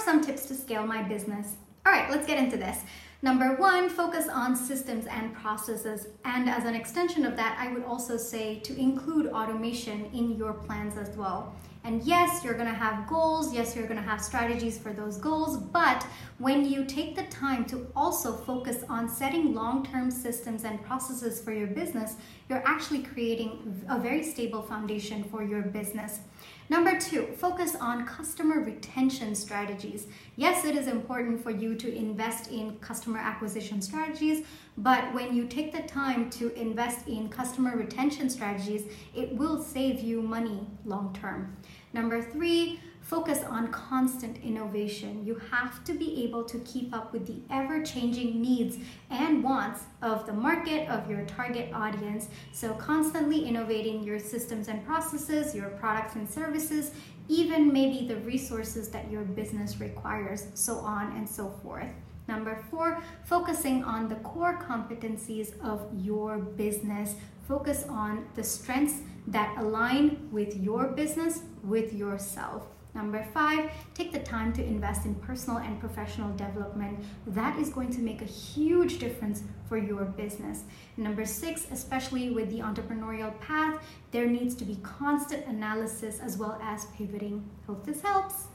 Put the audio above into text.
are some tips to scale my business. All right, let's get into this. Number one, focus on systems and processes. And as an extension of that, I would also say to include automation in your plans as well. And yes, you're gonna have goals. Yes, you're gonna have strategies for those goals. But when you take the time to also focus on setting long-term systems and processes for your business, you're actually creating a very stable foundation for your business. Number two, focus on customer retention strategies. Yes, it is important for you to invest in customer acquisition strategies, but when you take the time to invest in customer retention strategies, it will save you money long-term. Number three, focus on constant innovation. You have to be able to keep up with the ever-changing needs and wants of the market, of your target audience. So constantly innovating your systems and processes, your products and services, even maybe the resources that your business requires, so on and so forth. Number four, focusing on the core competencies of your business. Focus on the strengths that align with your business, with yourself. Number five, take the time to invest in personal and professional development. That is going to make a huge difference for your business. Number six, especially with the entrepreneurial path, there needs to be constant analysis as well as pivoting. Hope this helps.